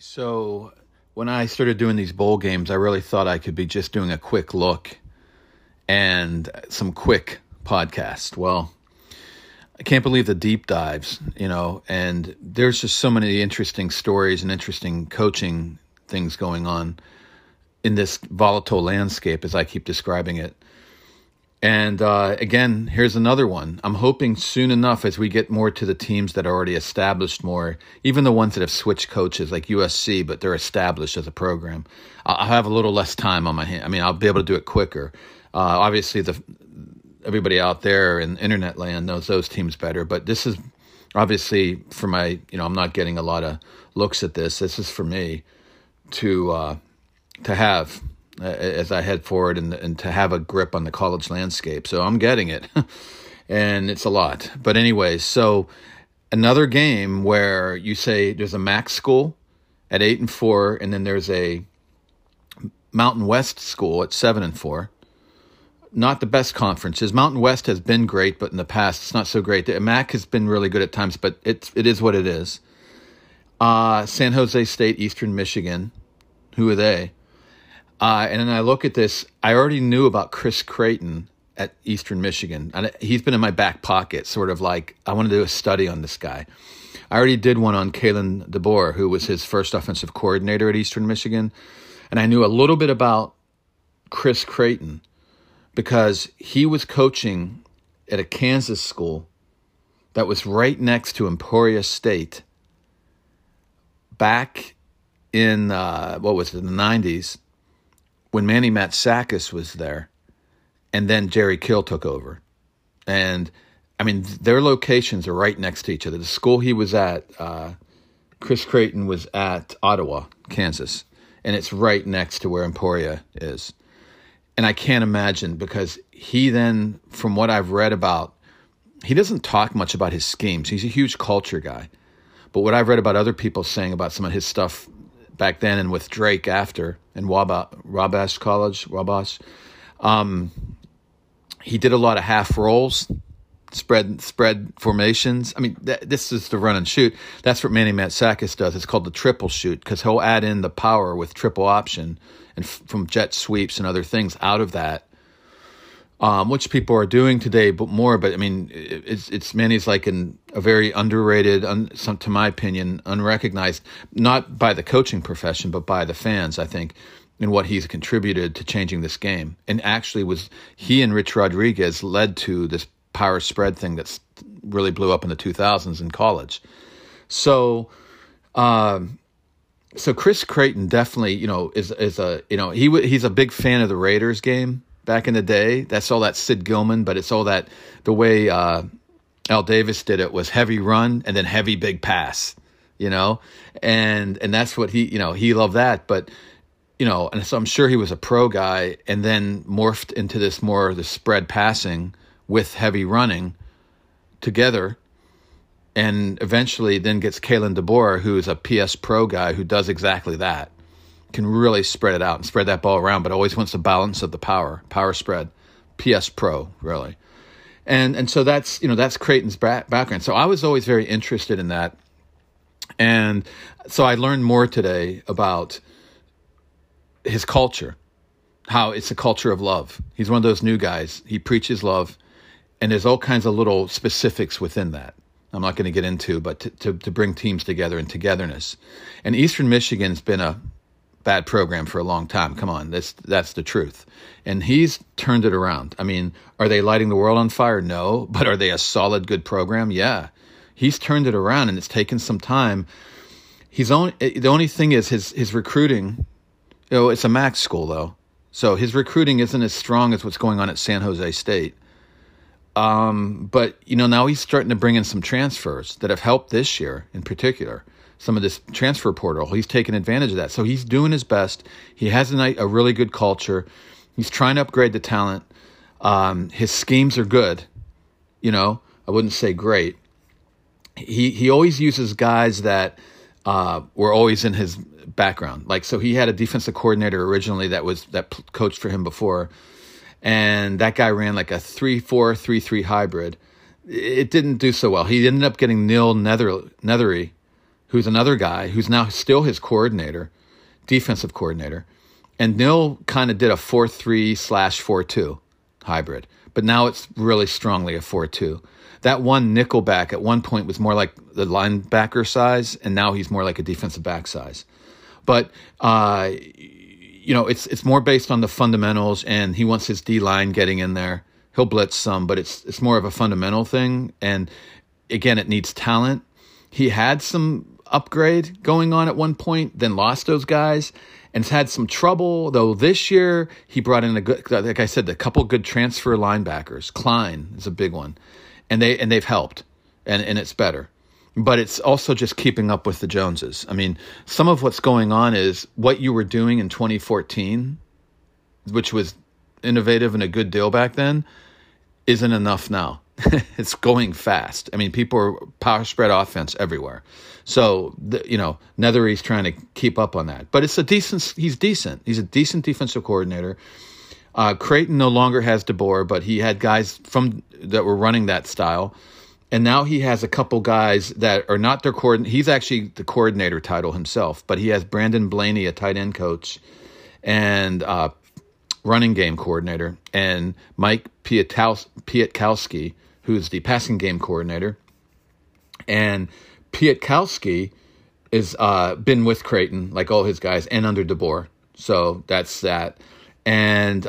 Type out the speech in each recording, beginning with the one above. So when I started doing these bowl games, I really thought I could be just doing a quick look and some quick podcast. Well, I can't believe the deep dives, you know, and there's just so many interesting stories and interesting coaching things going on in this volatile landscape, as I keep describing it. And again, here's another one. I'm hoping soon enough, as we get more to the teams that are already established more, even the ones that have switched coaches like USC, but they're established as a program, I'll have a little less time on my hand. I mean, I'll be able to do it quicker. Obviously, everybody out there in internet land knows those teams better, but this is obviously for my, you know, I'm not getting a lot of looks at this. This is for me to have as I head forward and to have a grip on the college landscape. So I'm getting it and it's a lot. But anyways, so another game where you say there's a MAC school at 8-4, and then there's a Mountain West school at 7-4. Not the best conferences. Mountain West has been great, but in the past, it's not so great. The MAC has been really good at times, but it is what it is. San Jose State, Eastern Michigan. Who are they? And then I look at this. I already knew about Chris Creighton at Eastern Michigan. And he's been in my back pocket, sort of like, I want to do a study on this guy. I already did one on Kalen DeBoer, who was his first offensive coordinator at Eastern Michigan. And I knew a little bit about Chris Creighton because he was coaching at a Kansas school that was right next to Emporia State back in, the 90s, when Manny Matsakis was there, and then Jerry Kill took over. And, I mean, their locations are right next to each other. The school he was at, Chris Creighton was at Ottawa, Kansas, and it's right next to where Emporia is. And I can't imagine, because he then, from what I've read about, he doesn't talk much about his schemes. He's a huge culture guy. But what I've read about other people saying about some of his stuff back then and with Drake after, and Wabash College, he did a lot of half rolls, spread formations. I mean, this is the run and shoot. That's what Manny Matsakis does. It's called the triple shoot, because he'll add in the power with triple option and from jet sweeps and other things out of that, which people are doing today, but more. But I mean, it's Manny's like a very underrated, to my opinion, unrecognized, not by the coaching profession, but by the fans, I think, in what he's contributed to changing this game. And actually he and Rich Rodriguez led to this power spread thing that's really blew up in the 2000s in college. So Chris Creighton definitely, you know, he's a big fan of the Raiders game. Back in the day, that's all that Sid Gilman, but it's all that the way Al Davis did it was heavy run and then heavy big pass, you know, and that's what he loved that. But, you know, and so I'm sure he was a pro guy and then morphed into this more of the spread passing with heavy running together. And eventually then gets Kalen DeBoer, who is a PS pro guy who does exactly that. Can really spread it out and spread that ball around, but always wants the balance of the power spread, PS Pro, really. And so that's, you know, that's Creighton's background. So I was always very interested in that. And so I learned more today about his culture, how it's a culture of love. He's one of those new guys. He preaches love, and there's all kinds of little specifics within that. I'm not going to get into, but to bring teams together and togetherness. And Eastern Michigan's been a bad program for a long time. Come on, that's the truth. And he's turned it around. I mean, are they lighting the world on fire? No. But are they a solid, good program? Yeah. He's turned it around, and it's taken some time. The only thing is his recruiting. You know, it's a MAC school, though. So his recruiting isn't as strong as what's going on at San Jose State. But, you know, now he's starting to bring in some transfers that have helped this year in particular. Some of this transfer portal, he's taken advantage of that. So he's doing his best. He has a really good culture. He's trying to upgrade the talent. His schemes are good. You know, I wouldn't say great. He always uses guys that were always in his background. Like, so he had a defensive coordinator originally that coached for him before. And that guy ran like a 3-4-3-3 hybrid. It didn't do so well. He ended up getting Neil Nethery, who's another guy who's now still his coordinator, defensive coordinator. And Neil kind of did a 4-3/4-2 hybrid, but now it's really strongly a 4-2. That one nickel back at one point was more like the linebacker size, and now he's more like a defensive back size. But it's more based on the fundamentals, and he wants his D line getting in there. He'll blitz some, but it's more of a fundamental thing. And again, it needs talent. He had some upgrade going on at one point, then lost those guys, and has had some trouble. Though this year, he brought in a couple good transfer linebackers. Klein is a big one, and they've helped, and it's better. But it's also just keeping up with the Joneses. I mean, some of what's going on is what you were doing in 2014, which was innovative and a good deal back then, isn't enough now. It's going fast. I mean, people are power spread offense everywhere. So, Nethery's trying to keep up on that. But it's he's decent. He's a decent defensive coordinator. Creighton no longer has DeBoer, but he had guys that were running that style. And now he has a couple guys that are not their coordinator. He's actually the coordinator title himself, but he has Brandon Blaney, a tight end coach, and running game coordinator, and Mike Pietkowski, who's the passing game coordinator. And Pietkowski has been with Creighton, like all his guys, and under DeBoer. So that's that. And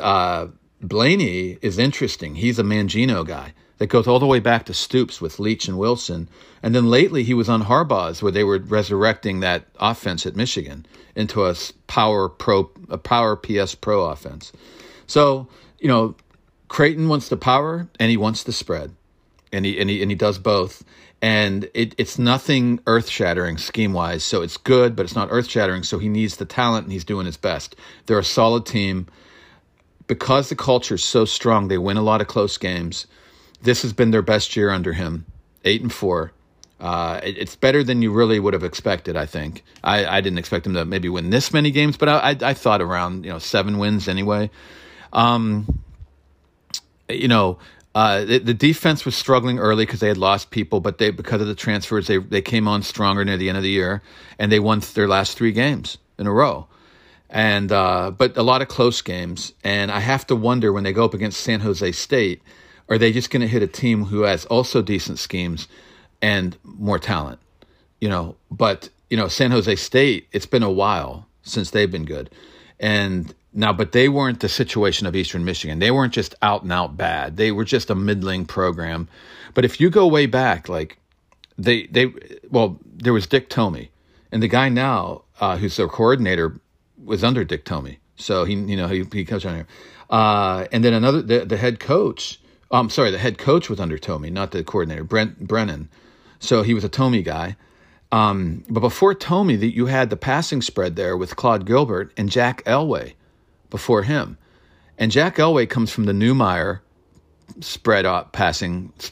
Blaney is interesting. He's a Mangino guy that goes all the way back to Stoops with Leach and Wilson. And then lately he was on Harbaugh's, where they were resurrecting that offense at Michigan into a power PS pro offense. So, Creighton wants the power and he wants the spread. And he does both. And it's nothing earth-shattering scheme-wise. So it's good, but it's not earth-shattering. So he needs the talent and he's doing his best. They're a solid team. Because the culture's so strong, they win a lot of close games. This has been their best year under him, 8-4. It's better than you really would have expected, I think. I didn't expect them to maybe win this many games, but I thought around 7 wins anyway. The defense was struggling early because they had lost people, but because of the transfers, they came on stronger near the end of the year, and they won their last 3 games in a row. And but a lot of close games, and I have to wonder when they go up against San Jose State, are they just going to hit a team who has also decent schemes and more talent? San Jose State, it's been a while since they've been good. And now, but they weren't the situation of Eastern Michigan. They weren't just out and out bad. They were just a middling program. But if you go way back, like there was Dick Tomey, and the guy now who's their coordinator was under Dick Tomey. So he coached on here. And then the head coach was under Tomey, not the coordinator, Brent Brennan. So he was a Tomey guy. But before Tomey, you had the passing spread there with Claude Gilbert and Jack Elway before him. And Jack Elway comes from the Neumeier spread,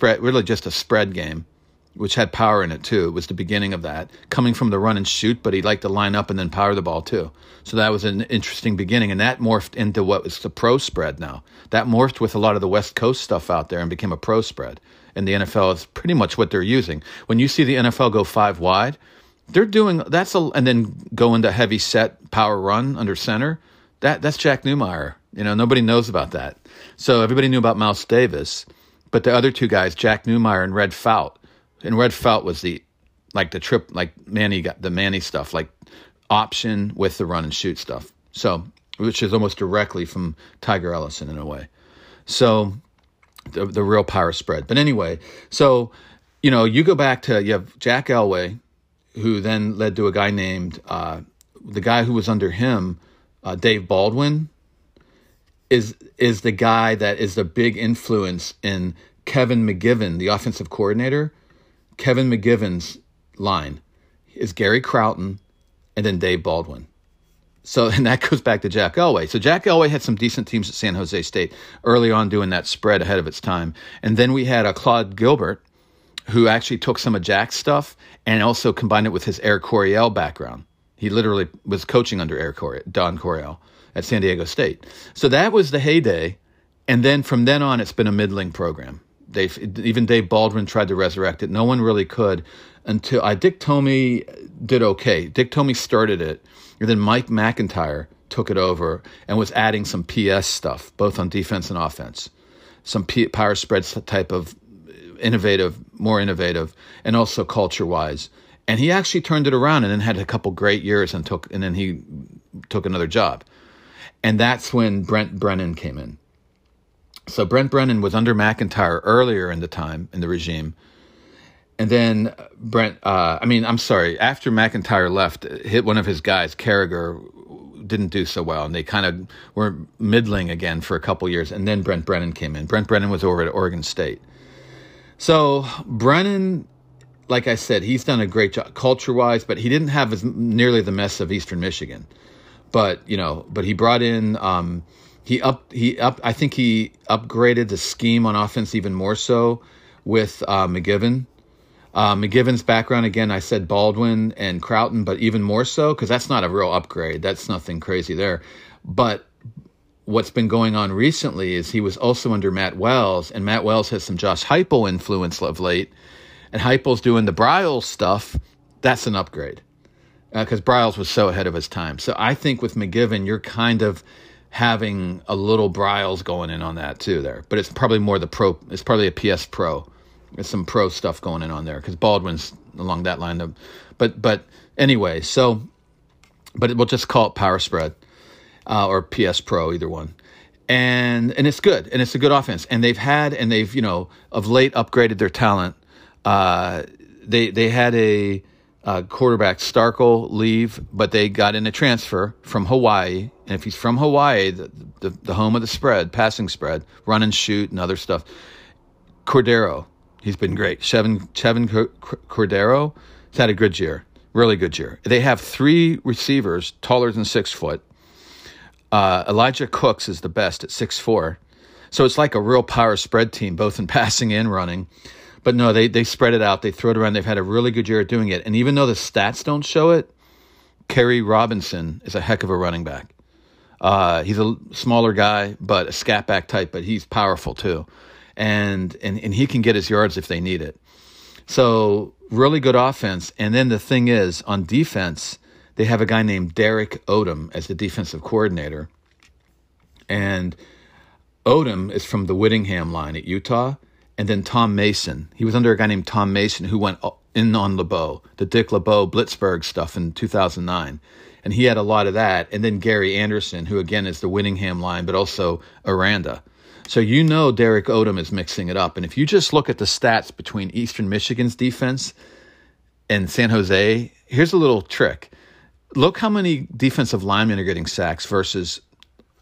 really just a spread game, which had power in it too. It was the beginning of that, coming from the run and shoot, but he liked to line up and then power the ball too. So that was an interesting beginning, and that morphed into what is the pro spread now. That morphed with a lot of the West Coast stuff out there and became a pro spread. And the NFL is pretty much what they're using. When you see the NFL go 5 wide, they're doing and then go into heavy set power run under center. That's Jack Neumeier. Nobody knows about that. So everybody knew about Mouse Davis, but the other 2 guys, Jack Neumeier and Red Fout. And Red Fout was the Manny stuff, like option with the run and shoot stuff. So, which is almost directly from Tiger Ellison in a way. So the real power spread. But anyway, so, you go back to, you have Jack Elway, who then led to a guy named, the guy who was under him, Dave Baldwin, is the guy that is the big influence in Kevin McGivern, the offensive coordinator. Kevin McGivern's line is Gary Crowton and then Dave Baldwin. So, and that goes back to Jack Elway. So Jack Elway had some decent teams at San Jose State early on doing that spread ahead of its time. And then we had a Claude Gilbert who actually took some of Jack's stuff and also combined it with his Air Coryell background. He literally was coaching under Don Coryell at San Diego State. So that was the heyday. And then from then on, it's been a middling program. Even Dave Baldwin tried to resurrect it. No one really could until Dick Tomey did okay. Dick Tomey started it, and then Mike McIntyre took it over and was adding some PS stuff, both on defense and offense, some power spread type of innovative, more innovative, and also culture-wise. And he actually turned it around and then had a couple great years and then he took another job. And that's when Brent Brennan came in. So Brent Brennan was under McIntyre earlier in the time, in the regime. And then after McIntyre left, hit one of his guys, Carragher, didn't do so well. And they kind of were middling again for a couple years. And then Brent Brennan came in. Brent Brennan was over at Oregon State. So Brennan, like I said, he's done a great job culture-wise, but he didn't have as nearly the mess of Eastern Michigan. But he brought in, I think he upgraded the scheme on offense even more so with McGivern. McGivern's background, again, I said Baldwin and Crowton, but even more so because that's not a real upgrade. That's nothing crazy there. But what's been going on recently is he was also under Matt Wells, and Matt Wells has some Josh Heupel influence of late. And Heupel's doing the Bryles stuff. That's an upgrade because Bryles was so ahead of his time. So I think with McGivern, you're kind of having a little Bryles going in on that too there. But it's probably more the pro. It's probably a PS Pro. There's some pro stuff going in on there because Baldwin's along that line. But anyway, so but we'll just call it power spread or PS Pro, either one. And it's good, and it's a good offense. And they've of late upgraded their talent. They had a quarterback, Starkel, leave, but they got in a transfer from Hawaii. And if he's from Hawaii, the home of the spread, passing spread, run and shoot and other stuff, Cordero, he's been great. Chevin Cordero has had a good year, really good year. They have three receivers taller than 6 foot. Elijah Cooks is the best at 6'4". So it's like a real power spread team, both in passing and running. But no, they spread it out. They throw it around. They've had a really good year at doing it. And even though the stats don't show it, Kerry Robinson is a heck of a running back. He's a smaller guy, but a scat back type, but he's powerful too. And he can get his yards if they need it. So really good offense. And then the thing is, on defense, they have a guy named Derek Odom as the defensive coordinator. And Odom is from the Whittingham line at Utah. And then Tom Mason. He was under a guy named Tom Mason who went in on LeBeau, the Dick LeBeau Blitzberg stuff in 2009. And he had a lot of that. And then Gary Anderson, who again is the Whittingham line, but also Aranda. So Derek Odom is mixing it up. And if you just look at the stats between Eastern Michigan's defense and San Jose, here's a little trick. Look how many defensive linemen are getting sacks versus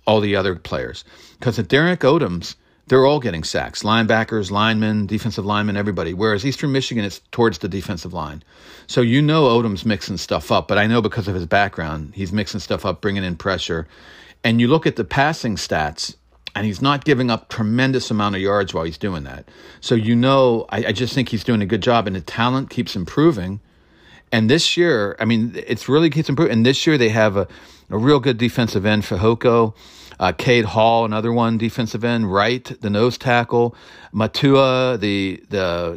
all the other players. Because at Derek Odom's, they're all getting sacks, linebackers, linemen, defensive linemen, everybody. Whereas Eastern Michigan, it's towards the defensive line. So Odom's mixing stuff up, but I know because of his background, he's mixing stuff up, bringing in pressure. And you look at the passing stats, and he's not giving up tremendous amount of yards while he's doing that. So I just think he's doing a good job, and the talent keeps improving. And this year, it's really keeps improving. And this year they have a real good defensive end, Fehoko. Cade Hall, another one, defensive end. Wright, the nose tackle. Matua, the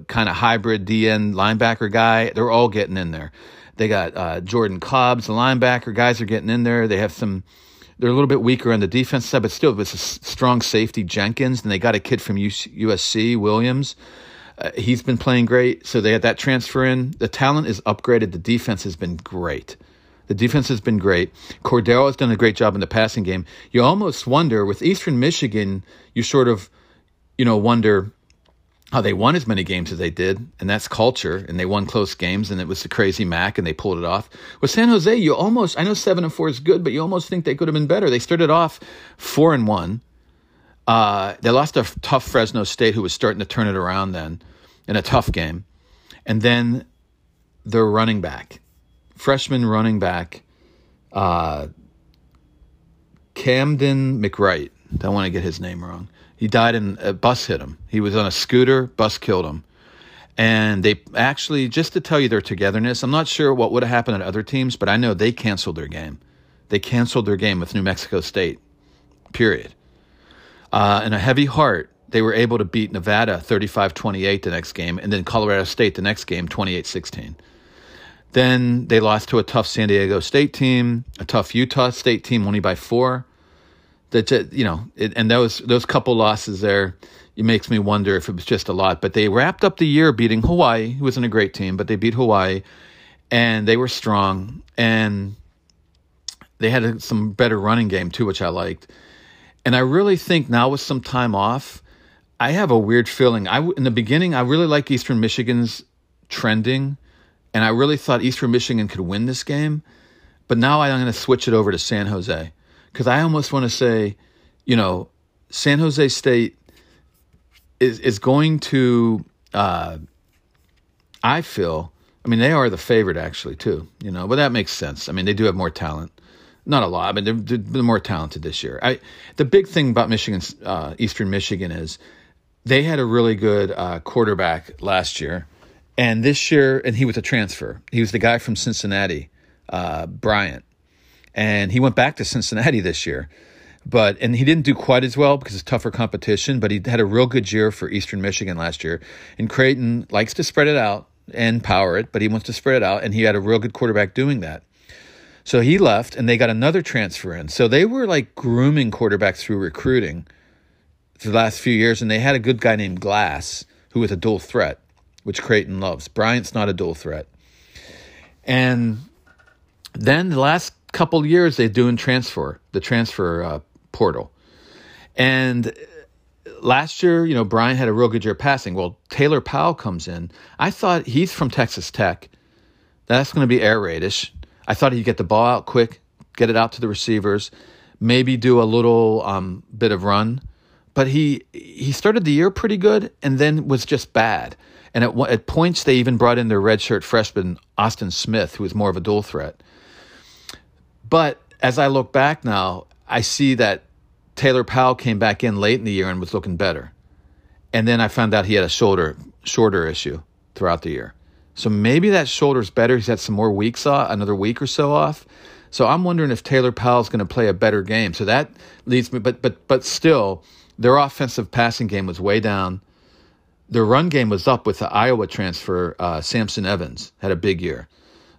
kind of hybrid DN linebacker guy. They're all getting in there. They got Jordan Cobbs, the linebacker. Guys are getting in there. They have some. They're a little bit weaker on the defense side, but still, it was a strong safety, Jenkins. And they got a kid from USC, Williams. He's been playing great. So they had that transfer in. The talent is upgraded. The defense has been great. The defense has been great. Cordero has done a great job in the passing game. You almost wonder, with Eastern Michigan, you sort of, wonder how they won as many games as they did, and that's culture, and they won close games, and it was the crazy Mac, and they pulled it off. With San Jose, you almost, I know 7-4 is good, but you almost think they could have been better. They started off 4-1. They lost a tough Fresno State, who was starting to turn it around then, in a tough game. And then their running back. Freshman running back, Camden McWright. Don't want to get his name wrong. He died in a bus hit him. He was on a scooter, bus killed him. And they actually, just to tell you their togetherness, I'm not sure what would have happened at other teams, but I know they canceled their game. They canceled their game with New Mexico State, period. In a heavy heart, they were able to beat Nevada 35-28 the next game, and then Colorado State the next game, 28-16. Then they lost to a tough San Diego State team, a tough Utah State team, only by 4. That, you know, and those couple losses there, it makes me wonder if it was just a lot. But they wrapped up the year beating Hawaii, who wasn't a great team, but they beat Hawaii, and they were strong, and they had some better running game too, which I liked. And I really think now with some time off, I have a weird feeling. In the beginning, I really like Eastern Michigan's trending, and I really thought Eastern Michigan could win this game. But now I'm going to switch it over to San Jose, because I almost want to say, you know, San Jose State is going to, I feel, I mean, they are the favorite actually too, you know, but that makes sense. I mean, they do have more talent. Not a lot, but they're more talented this year. The big thing about Michigan's Eastern Michigan is they had a really good quarterback last year, and this year, and he was a transfer. He was the guy from Cincinnati, Bryant, and he went back to Cincinnati this year, and he didn't do quite as well because it's tougher competition. But he had a real good year for Eastern Michigan last year, and Creighton likes to spread it out and power it, but he wants to spread it out, and he had a real good quarterback doing that. So he left, and they got another transfer in. So they were like grooming quarterbacks through recruiting the last few years, and they had a good guy named Glass, who was a dual threat, which Creighton loves. Bryant's not a dual threat. And then the last couple of years, they're doing the transfer portal. And last year, you know, Bryant had a real good year passing. Well, Taylor Powell comes in. I thought he's from Texas Tech. That's going to be air raidish. I thought he'd get the ball out quick, get it out to the receivers, maybe do a little bit of run. But he started the year pretty good and then was just bad. And at points, they even brought in their redshirt freshman, Austin Smith, who was more of a dual threat. But as I look back now, I see that Taylor Powell came back in late in the year and was looking better. And then I found out he had a shoulder issue throughout the year. So maybe that shoulder's better. He's had some more weeks off, another week or so off. So I'm wondering if Taylor Powell's going to play a better game. So that leads me, but still, their offensive passing game was way down. Their run game was up with the Iowa transfer, Samson Evans, had a big year.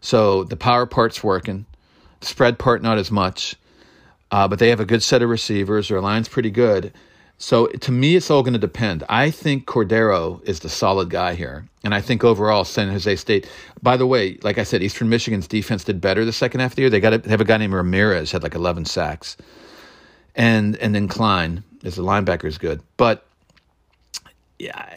So the power part's working, spread part not as much, but they have a good set of receivers. Their line's pretty good. So to me, it's all going to depend. I think Cordero is the solid guy here. And I think overall, San Jose State, by the way, like I said, Eastern Michigan's defense did better the second half of the year. They have a guy named Ramirez, had like 11 sacks. And then Klein, as the linebacker, is good. But yeah,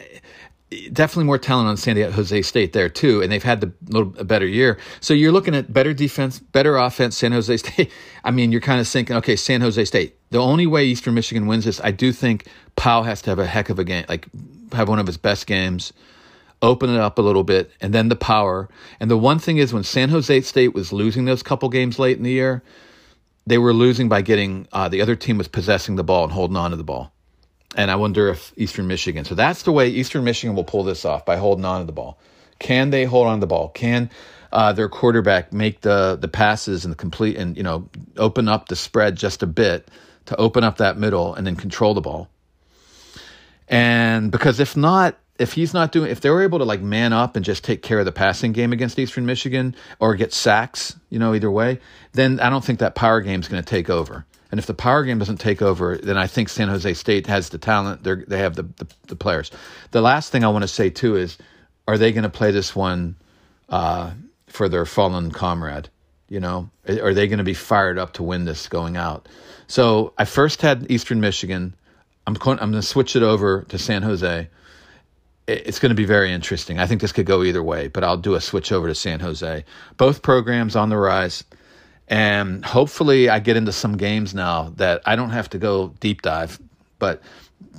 definitely more talent on San Jose State there too. And they've had a better year. So you're looking at better defense, better offense, San Jose State. I mean, you're kind of thinking, okay, San Jose State. The only way Eastern Michigan wins this, I do think Powell has to have a heck of a game, like have one of his best games, open it up a little bit, and then the power. And the one thing is when San Jose State was losing those couple games late in the year, they were losing by getting the other team was possessing the ball and holding on to the ball. And I wonder if Eastern Michigan. So that's the way Eastern Michigan will pull this off, by holding on to the ball. Can they hold on to the ball? Can their quarterback make the passes and open up the spread just a bit to open up that middle and then control the ball? And because if they were able to like man up and just take care of the passing game against Eastern Michigan or get sacks, you know, either way, then I don't think that power game is going to take over. And if the power game doesn't take over, then I think San Jose State has the talent. They have the players. The last thing I want to say, too, is are they going to play this one for their fallen comrade? You know, are they going to be fired up to win this going out? So I first had Eastern Michigan. I'm going to switch it over to San Jose. It's going to be very interesting. I think this could go either way, but I'll do a switch over to San Jose. Both programs on the rise. And hopefully I get into some games now that I don't have to go deep dive. But,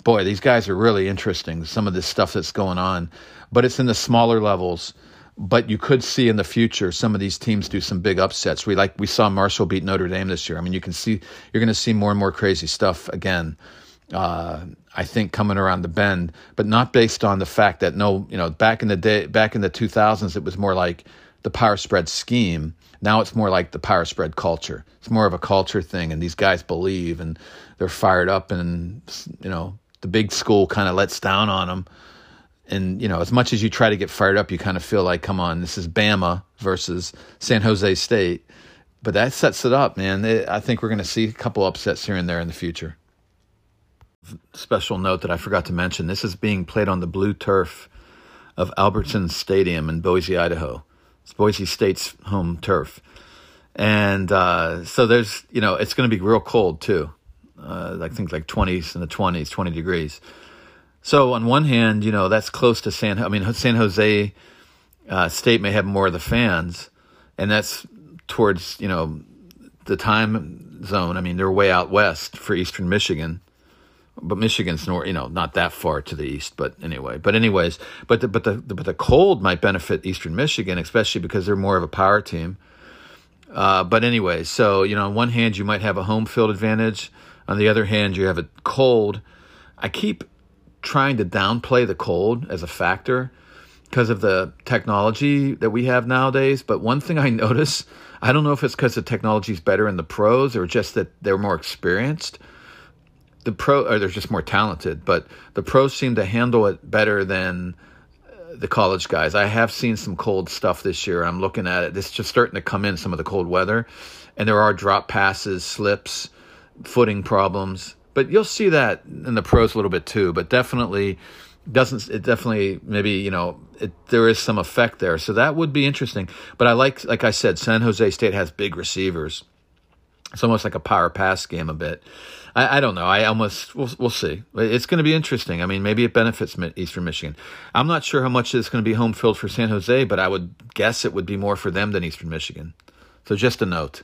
boy, these guys are really interesting, some of this stuff that's going on. But it's in the smaller levels. But you could see in the future some of these teams do some big upsets. We saw Marshall beat Notre Dame this year. I mean, you're going to see more and more crazy stuff again, I think, coming around the bend. But not based on the fact that, back in the 2000s, it was more like the power spread scheme. Now it's more like the power spread culture. It's more of a culture thing, and these guys believe, and they're fired up, and the big school kind of lets down on them, And, you know, as much as you try to get fired up, you kind of feel like, come on, this is Bama versus San Jose State. But that sets it up, man. I think we're going to see a couple upsets here and there in the future. Special note that I forgot to mention, this is being played on the blue turf of Albertson Stadium in Boise, Idaho. It's Boise State's home turf. And so there's, you know, it's going to be real cold too. I think like 20s in the 20s, 20 degrees. So on one hand, you know, that's close to San Jose State may have more of the fans, and that's towards, you know, the time zone. I mean, they're way out west for Eastern Michigan, but Michigan's north, you know, not that far to the east. But anyway, but the cold might benefit Eastern Michigan, especially because they're more of a power team. But anyway, so, you know, on one hand, you might have a home field advantage. On the other hand, you have a cold. I keep trying to downplay the cold as a factor because of the technology that we have nowadays. But one thing I notice, I don't know if it's because the technology is better in the pros or just that they're more experienced. They're just more talented, but the pros seem to handle it better than the college guys. I have seen some cold stuff this year. I'm looking at it. It's just starting to come in, some of the cold weather. And there are drop passes, slips, footing problems. But you'll see that in the pros a little bit too. But definitely there is some effect there. So that would be interesting. But like I said, San Jose State has big receivers. It's almost like a power pass game a bit. I don't know. We'll see. It's going to be interesting. I mean, maybe it benefits Eastern Michigan. I'm not sure how much it's going to be home field for San Jose, but I would guess it would be more for them than Eastern Michigan. So just a note.